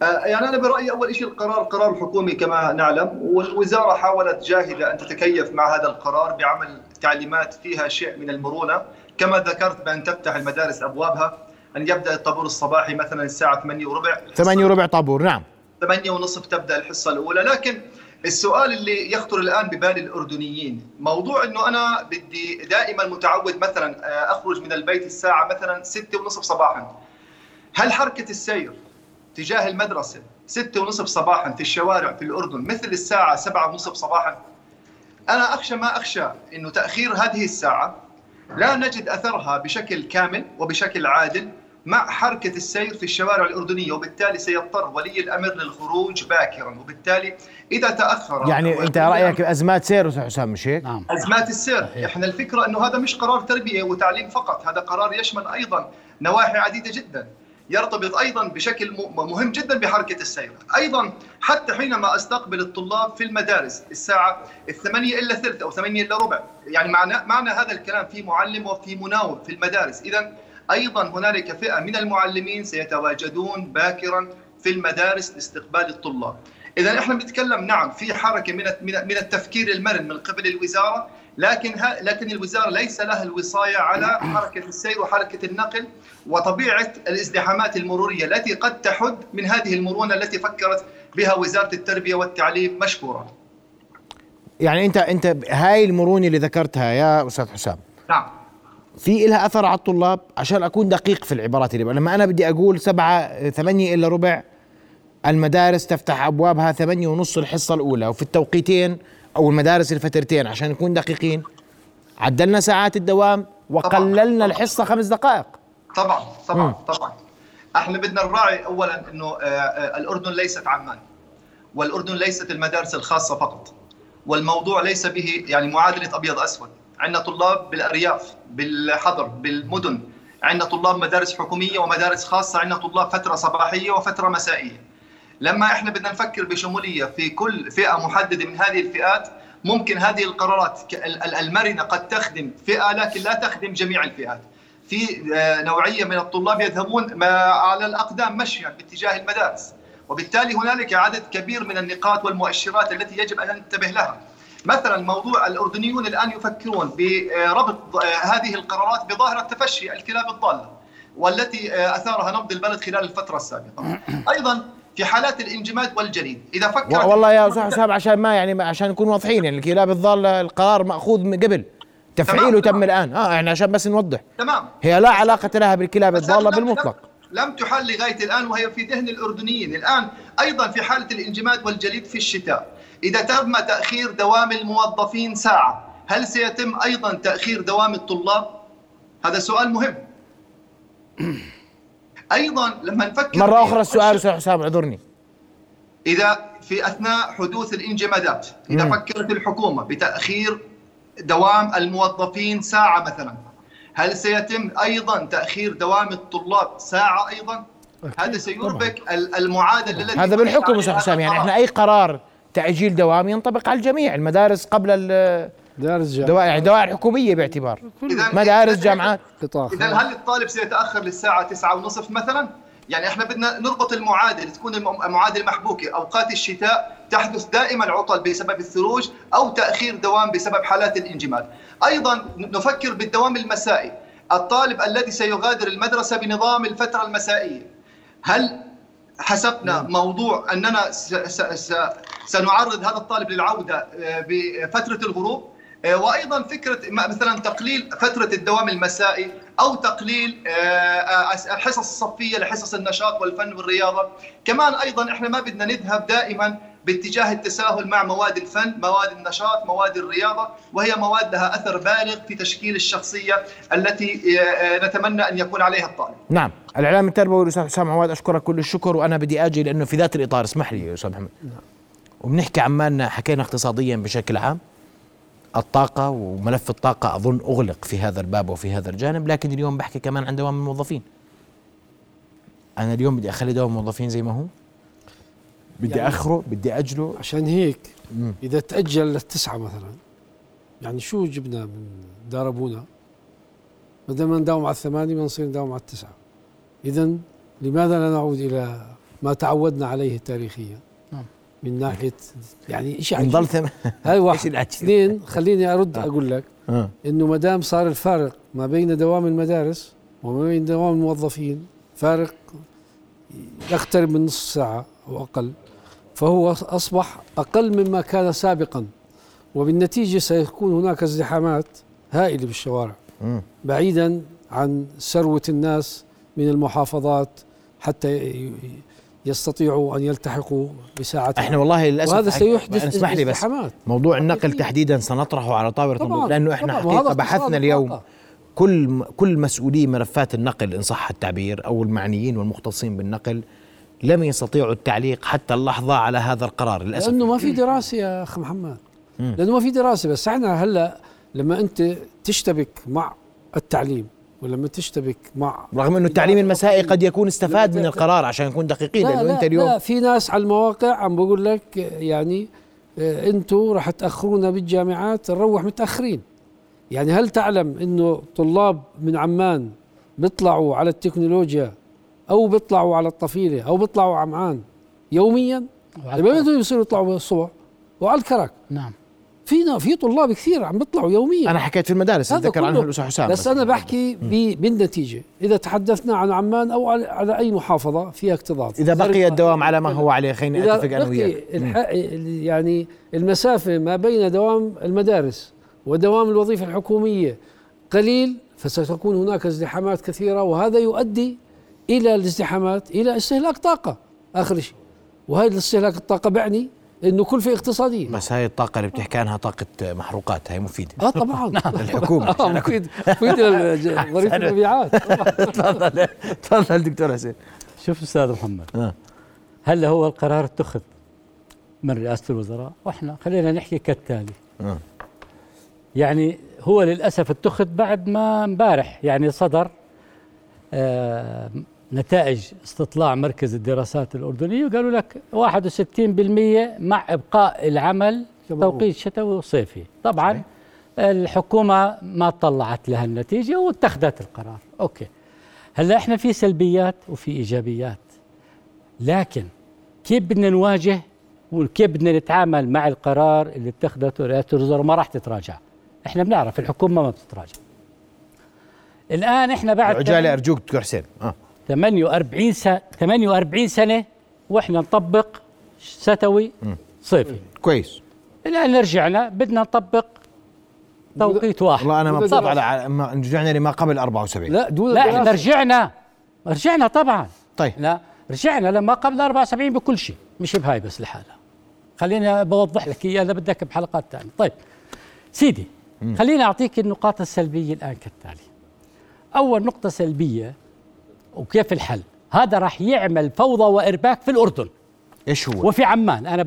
يعني أنا برأيي أول شيء القرار قرار حكومي كما نعلم، والوزارة حاولت جاهدة أن تتكيف مع هذا القرار بعمل تعليمات فيها شيء من المرونة كما ذكرت، بأن تفتح المدارس أبوابها، أن يبدأ الطابور الصباحي مثلا الساعة 8:15 طابور. نعم، 8:30 تبدأ الحصة الأولى. لكن السؤال اللي يخطر الآن ببال الأردنيين موضوع أنه أنا بدي دائما متعود مثلا أخرج من البيت الساعة مثلا 6:30 صباحا، هل حركة السير تجاه المدرسة 6:30 صباحا في الشوارع في الأردن مثل الساعة 7:30 صباحا؟ أنا أخشى ما أخشى أنه تأخير هذه الساعة لا نجد أثرها بشكل كامل وبشكل عادل مع حركة السير في الشوارع الأردنية، وبالتالي سيضطر ولي الأمر للخروج باكرا، وبالتالي إذا تأخر. يعني أنت رأيك أزمات سير أستاذ حسام مش هيك؟ نعم، أزمات السير. إحنا الفكرة أنه هذا مش قرار تربية وتعليم فقط، هذا قرار يشمل أيضا نواحي عديدة جدا، يرتبط أيضاً بشكل مهم جداً بحركة السير. أيضاً حتى حينما أستقبل الطلاب في المدارس الساعة 8:15 أو 8:15، يعني معنى هذا الكلام في معلم وفي مناوب في المدارس. إذن أيضاً هنالك فئة من المعلمين سيتواجدون باكراً في المدارس لاستقبال الطلاب. إذن إحنا بنتكلم نعم في حركة من التفكير المرن من قبل الوزارة، لكن الوزارة ليس لها الوصاية على حركة السير وحركة النقل وطبيعة الازدحامات المرورية التي قد تحد من هذه المرونة التي فكرت بها وزارة التربية والتعليم مشكورة. يعني أنت هاي المرونة اللي ذكرتها يا أستاذ حسام، نعم، في إلها أثر على الطلاب. عشان أكون دقيق في العبارات اللي لما أنا بدي أقول 7:08 المدارس تفتح أبوابها، 8:30 الحصة الأولى، وفي التوقيتين أو المدارس الفترتين عشان نكون دقيقين، عدلنا ساعات الدوام وقللنا الحصة 5 دقائق. طبعا احنا بدنا نراعي أولا أنه الأردن ليست عمان، والأردن ليست المدارس الخاصة فقط، والموضوع ليس به يعني معادلة أبيض أسود. عندنا طلاب بالأرياف، بالحضر، بالمدن، عندنا طلاب مدارس حكومية ومدارس خاصة، عندنا طلاب فترة صباحية وفترة مسائية. لما احنا بدنا نفكر بشمولية في كل فئة محددة من هذه الفئات، ممكن هذه القرارات المرنة قد تخدم فئة لكن لا تخدم جميع الفئات. في نوعية من الطلاب يذهبون على الأقدام مشيا باتجاه المدارس، وبالتالي هنالك عدد كبير من النقاط والمؤشرات التي يجب أن ننتبه لها. مثلا موضوع الأردنيون الآن يفكرون بربط هذه القرارات بظاهرة تفشي الكلاب الضالة والتي أثارها نبض البلد خلال الفترة السابقة. أيضا في حالات الانجماد والجليد، اذا فكرت والله يا استاذ حسام عشان ما يعني عشان نكون واضحين، يعني الكلاب الضاله القرار ماخوذ من قبل، تفعيله تم الان. يعني عشان بس نوضح، تمام، هي لا علاقه لها بالكلاب الضاله بالمطلق، لم تحل لغايه الان وهي في ذهن الاردنيين. الان ايضا في حاله الانجماد والجليد في الشتاء، اذا تم تاخير دوام الموظفين ساعه، هل سيتم ايضا تاخير دوام الطلاب؟ هذا سؤال مهم. ايضا لما نفكر مره اخرى السؤال استاذ حسام اعذرني، اذا في اثناء حدوث الانجمادات اذا فكرت الحكومه بتاخير دوام الموظفين ساعه مثلا، هل سيتم ايضا تاخير دوام الطلاب ساعه ايضا؟ هذا سيربك المعادله التي هذا بالحكم استاذ حسام. يعني احنا اي قرار تاجيل دوام ينطبق على الجميع، المدارس قبل دوائر حكوميه باعتبار مدارس جامعات. اذا هل الطالب سيتاخر للساعه 9:30 مثلا؟ يعني احنا بدنا نربط المعادله، تكون المعادله محبوكه، اوقات الشتاء تحدث دائما عطل بسبب الثلوج او تاخير دوام بسبب حالات الانجماد. ايضا نفكر بالدوام المسائي، الطالب الذي سيغادر المدرسه بنظام الفتره المسائيه، هل حسبنا موضوع اننا سنعرض هذا الطالب للعوده بفتره الغروب؟ وايضا فكره مثلا تقليل فتره الدوام المسائي او تقليل الحصص الصفيه لحصص النشاط والفن والرياضه. كمان ايضا احنا ما بدنا نذهب دائما باتجاه التساهل مع مواد الفن، مواد النشاط، مواد الرياضه، وهي مواد لها اثر بالغ في تشكيل الشخصيه التي نتمنى ان يكون عليها الطالب. نعم، الاعلام التربوي الاستاذ حسام عواد اشكرك كل الشكر، وانا بدي اجي لانه في ذات الاطار، اسمح لي يا استاذ محمد. نعم. وبنحكي عمالنا حكينا اقتصاديا بشكل عام، الطاقة وملف الطاقة أظن أغلق في هذا الباب وفي هذا الجانب، لكن اليوم بحكي كمان عن دوام الموظفين. أنا اليوم بدي أخلي دوام الموظفين زي ما هو، بدي يعني أخره، بدي أجله، عشان هيك إذا تأجل للتسعة مثلا يعني شو جبنا من داربونا؟ بدل ما نداوم على 8 بنصير نداوم على 9. إذا لماذا لا نعود إلى ما تعودنا عليه تاريخيا؟ من ناحيه يعني شيء عجيب نضل هاي واحد. اثنين، خليني ارد اقول لك انه ما دام صار الفارق ما بين دوام المدارس وما بين دوام الموظفين فارق يقترب من نصف ساعه او اقل، فهو اصبح اقل مما كان سابقا، وبالنتيجه سيكون هناك ازدحامات هائله بالشوارع بعيدا عن ثروه الناس من المحافظات حتى يستطيعوا أن يلتحقوا بساعة. احنا والله للأسف وهذا سيحدث اسمح لي بس موضوع النقل تحديدا سنطرحه على طاولة النقل، لأنه احنا حقيقة بحثنا اليوم كل مسؤولي ملفات النقل إن صح التعبير أو المعنيين والمختصين بالنقل لم يستطيعوا التعليق حتى اللحظة على هذا القرار للأسف، لأنه ما في دراسة يا أخ محمد، لأنه ما في دراسة. بس احنا هلا لما أنت تشتبك مع التعليم ولما تشتبك مع، رغم انه التعليم المسائي قد يكون استفاد من القرار عشان نكون دقيقين، لانه انت اليوم لا، في ناس على المواقع عم بقول لك يعني انتم رح تاخرونا بالجامعات، نروح متاخرين. يعني هل تعلم انه طلاب من عمان بيطلعوا على التكنولوجيا او بيطلعوا على الطفيله او بيطلعوا عمان يوميا؟ ما بيصيروا يطلعوا الصبح وعلى الكرك. نعم، في طلاب كثير عم بيطلعوا يوميا. انا حكيت في المدارس اتذكر عنها الاستاذ حسام، بس انا بحكي بالنتيجه اذا تحدثنا عن عمان او على اي محافظه فيها اكتظاظ، اذا بقي الدوام على ما هو عليه. خليني اتفق انا وياك، يعني المسافه ما بين دوام المدارس ودوام الوظيفه الحكوميه قليل، فستكون هناك ازدحامات كثيره، وهذا يؤدي الى الازدحامات الى استهلاك طاقه اخر شيء، وهذا استهلاك الطاقه بعني انه كلفه اقتصاديه. بس هاي الطاقه اللي بتحكي عنها طاقه محروقات، هي مفيده طبعا للحكومه مفيده لظريف المبيعات. تفضل دكتور حسين. شوف استاذ محمد، هلا هو القرار اتخذ من رئاسه الوزراء، واحنا خلينا نحكي كالتالي. يعني هو للاسف اتخذ بعد ما امبارح يعني صدر نتائج استطلاع مركز الدراسات الأردنية، وقالوا لك 61% مع إبقاء العمل توقيت شتوي وصيفي. طبعا الحكومة ما طلعت لها النتيجة واتخذت القرار. أوكي، هلا إحنا في سلبيات وفي إيجابيات، لكن كيف بدنا نواجه وكيف بدنا نتعامل مع القرار اللي اتخذته رئاسة الوزراء؟ ما راح تتراجع، إحنا بنعرف الحكومة ما بتتراجع. الآن إحنا بعد عجالة، أرجوك دكتور حسين 48 سنة واحنا نطبق شتوي صيفي كويس. الان رجعنا بدنا نطبق توقيت واحد. والله انا مبسوط على رجعنا لما قبل 74. لا احنا رجعنا طبعا. طيب لا رجعنا لما قبل 74 بكل شيء، مش بهاي بس لحالها. خليني بوضح لك اياها اذا بدك بحلقات ثانيه. طيب سيدي، خليني اعطيك النقاط السلبيه الان كالتالي. اول نقطه سلبيه وكيف الحل؟ هذا راح يعمل فوضى وإرباك في الأردن. إيش هو؟ وفي عمان. أنا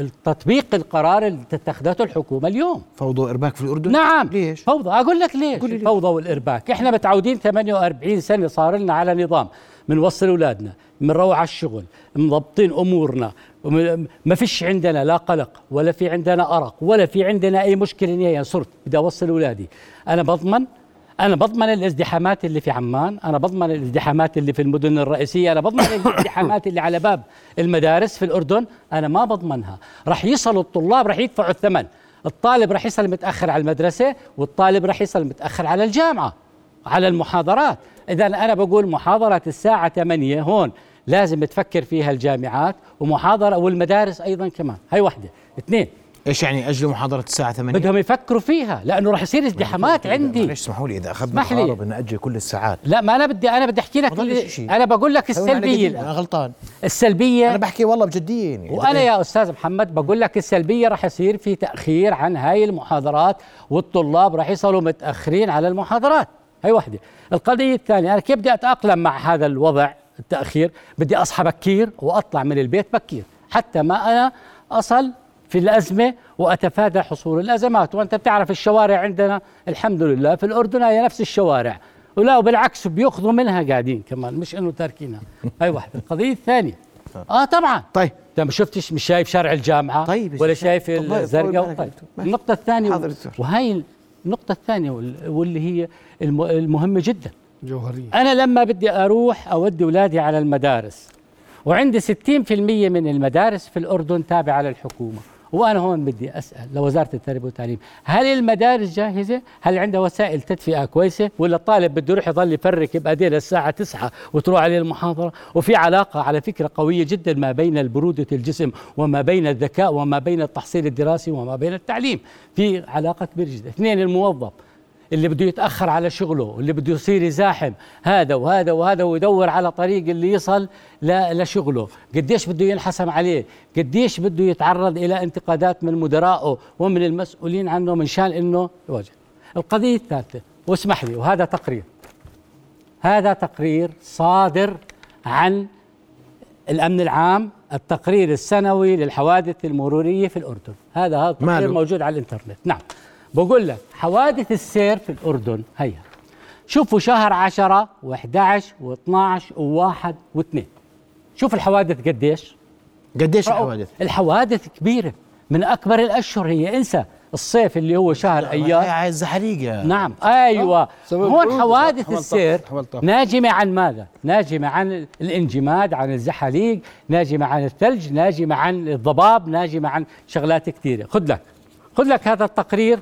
التطبيق القرار اللي اتخذته الحكومة اليوم. فوضى وإرباك في الأردن؟ نعم. ليش؟ فوضى، أقول لك ليش فوضى والإرباك. إحنا متعودين 48 سنة صار لنا على نظام، منوصل أولادنا، منروح على الشغل، مضبطين أمورنا، ما فيش عندنا لا قلق ولا في عندنا أرق ولا في عندنا أي مشكلة نهائيا. صرت بدي أوصل أولادي، أنا بضمن الازدحامات اللي في عمان، أنا بضمن الازدحامات اللي في المدن الرئيسية، أنا بضمن الازدحامات اللي على باب المدارس في الأردن، أنا ما بضمنها. رح يصلوا الطلاب، رح يدفعوا الثمن، الطالب رح يصل متأخر على المدرسة، والطالب رح يصل متأخر على الجامعة، على المحاضرات. إذا أنا بقول محاضرة الساعة 8 هون لازم تفكر فيها الجامعات ومحاضرة والمدارس أيضا كمان. هاي واحدة. اثنين، ايش يعني اجل محاضره الساعه 8؟ بدهم يفكروا فيها لانه راح يصير ازدحامات عندي. ليش؟ اسمحوا لي اذا اخذنا قرار بنأجل كل الساعات. لا، ما انا بدي احكي لك انا بقول لك السلبيه. انا غلطان. السلبيه انا بحكي والله بجديه يعني. وانا يا استاذ محمد بقول لك السلبيه راح يصير في تاخير عن هاي المحاضرات، والطلاب راح يصلوا متاخرين على المحاضرات. هاي واحده. القضيه الثانيه، انا كيف بدي اتاقلم مع هذا الوضع التاخير؟ بدي اصحى بكير واطلع من البيت بكير حتى ما انا اصل في الأزمة وأتفادى حصول الأزمات. وأنت بتعرف الشوارع عندنا الحمد لله في الأردن هي نفس الشوارع، ولا وبالعكس بيأخذوا منها قاعدين كمان، مش إنه تاركينها. هاي واحدة. القضية الثانية طبعا. طيب أنت ما شفتش، مش شايف شارع الجامعة؟ طيب ولا شايف الزرقاء؟ طيب النقطة الثانية، وهي النقطة الثانية واللي هي المهمة جدا جوهرية. أنا لما بدي أروح أودي أولادي على المدارس، وعندي 60% من المدارس في الأردن تابعة للحكومة، وأنا هون بدي أسأل لوزارة التربية والتعليم، هل المدارس جاهزة؟ هل عندها وسائل تدفئة كويسة؟ ولا الطالب بده يروح يظل يفرك بأيديه للساعة 9 وتروح عليه المحاضرة؟ وفي علاقة على فكرة قوية جدا ما بين برودة الجسم وما بين الذكاء وما بين التحصيل الدراسي وما بين التعليم، في علاقة كبيرة جدا. اثنين، الموظف اللي بده يتأخر على شغله واللي بده يصير يزاحم هذا وهذا وهذا ويدور على طريق اللي يصل لشغله، قديش بده ينحسم عليه، قديش بده يتعرض إلى انتقادات من مدرائه ومن المسؤولين عنه من شان إنه يواجه. القضية الثالثة، واسمح لي، وهذا تقرير، هذا تقرير صادر عن الأمن العام، التقرير السنوي للحوادث المرورية في الأردن، هذا التقرير موجود على الإنترنت. نعم، بقول لك حوادث السير في الأردن، هيا شوفوا شهر 10 و11 و12 و1 و2، شوف الحوادث قديش الحوادث كبيرة، من أكبر الأشهر هي، انسى الصيف اللي هو شهر أيار، عايز زحريقة. نعم أيوة، هون حوادث السير ناجمة عن ماذا؟ ناجمة عن الانجماد، عن الزحاليق، ناجمة عن الثلج، ناجمة عن الضباب، ناجمة عن شغلات كثيرة. خد لك هذا التقرير،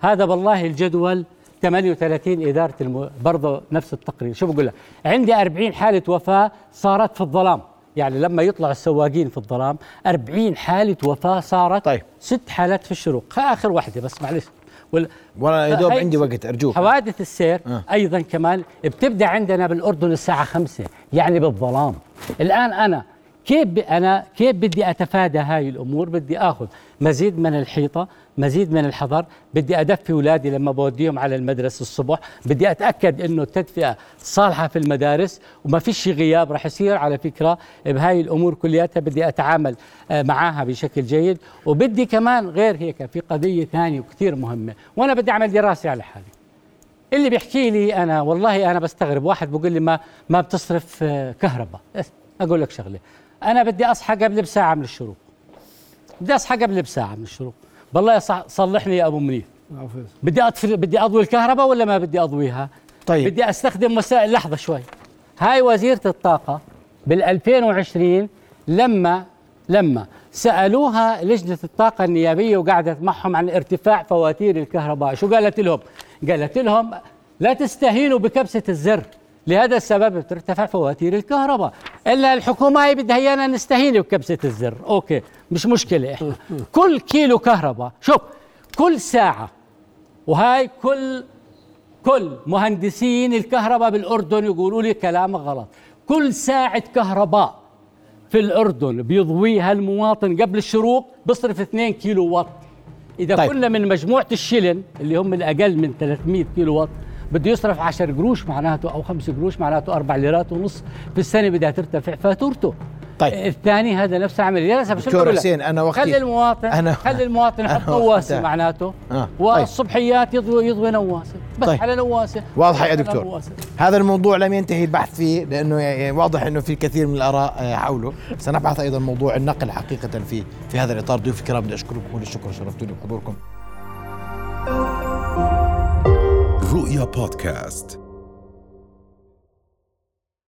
هذا والله الجدول 38 إدارة برضه نفس التقرير. شو بقول لك؟ عندي 40 حالة وفاة صارت في الظلام، يعني لما يطلع السواقين في الظلام 40 حالة وفاة صارت. طيب 6 حالات في الشروق، آخر واحدة بس معلش ولا يدوب عندي وقت أرجوك. حوادث السير أيضا كمان بتبدأ عندنا بالأردن الساعة 5، يعني بالظلام. الآن أنا كيف بدي أتفادى هاي الأمور؟ بدي آخذ مزيد من الحيطة، مزيد من الحذر، بدي أدفي أولادي لما بوديهم على المدرسة الصبح، بدي أتأكد إنه التدفئة صالحة في المدارس وما فيش غياب رح يصير. على فكرة بهاي الأمور كلياتها بدي أتعامل معاها بشكل جيد، وبدي كمان غير هيك في قضية ثانية وكثير مهمة، وأنا بدي أعمل دراسة على حالي. اللي بيحكي لي أنا والله أنا بستغرب، واحد بقول لي ما بتصرف كهرباء. أقول لك شغلة، أنا بدي أصحى قبل بساعة من الشروق، بالله صلحني يا أبو منيف، بدي أضوي الكهرباء ولا ما بدي أضويها؟ طيب بدي أستخدم وسائل. لحظة شوي، هاي وزيرة الطاقة بال2020 لما سألوها لجنة الطاقة النيابية وقعدت معهم عن ارتفاع فواتير الكهرباء، شو قالت لهم؟ قالت لهم لا تستهينوا بكبسة الزر، لهذا السبب بترتفع فواتير الكهرباء. إلا الحكومة هي بدها إيانا نستهين بكبسة الزر، أوكي مش مشكلة إحنا. كل كيلو كهرباء، شوف كل ساعة، وهاي كل مهندسين الكهرباء بالأردن يقولوا لي كلام غلط، كل ساعة كهرباء في الأردن بيضويها المواطن قبل الشروق بصرف 2 كيلو واط. إذا طيب. كنا من مجموعة الشلن اللي هم الأقل من 300 كيلو واط، بده يصرف 10 قروش معناته، أو 5 قروش معناته 4 ليرات ونص في السنة بدها ترتفع فاتورته. طيب الثاني هذا نفس العمليه. دكتور حسين انا وقتي خلي المواطن يحط نواسه معناته والصبحيات يضوي نواسه بس طيب. على نواسه واضحه يا دكتور نواسة. هذا الموضوع لم ينتهي البحث فيه لانه يعني واضح انه في الكثير من الاراء حوله. سنبحث ايضا موضوع النقل حقيقه في هذا الاطار. ضيوف الكرام بدي اشكركم كل الشكر، شرفتوني بحضوركم. رؤيا بودكاست.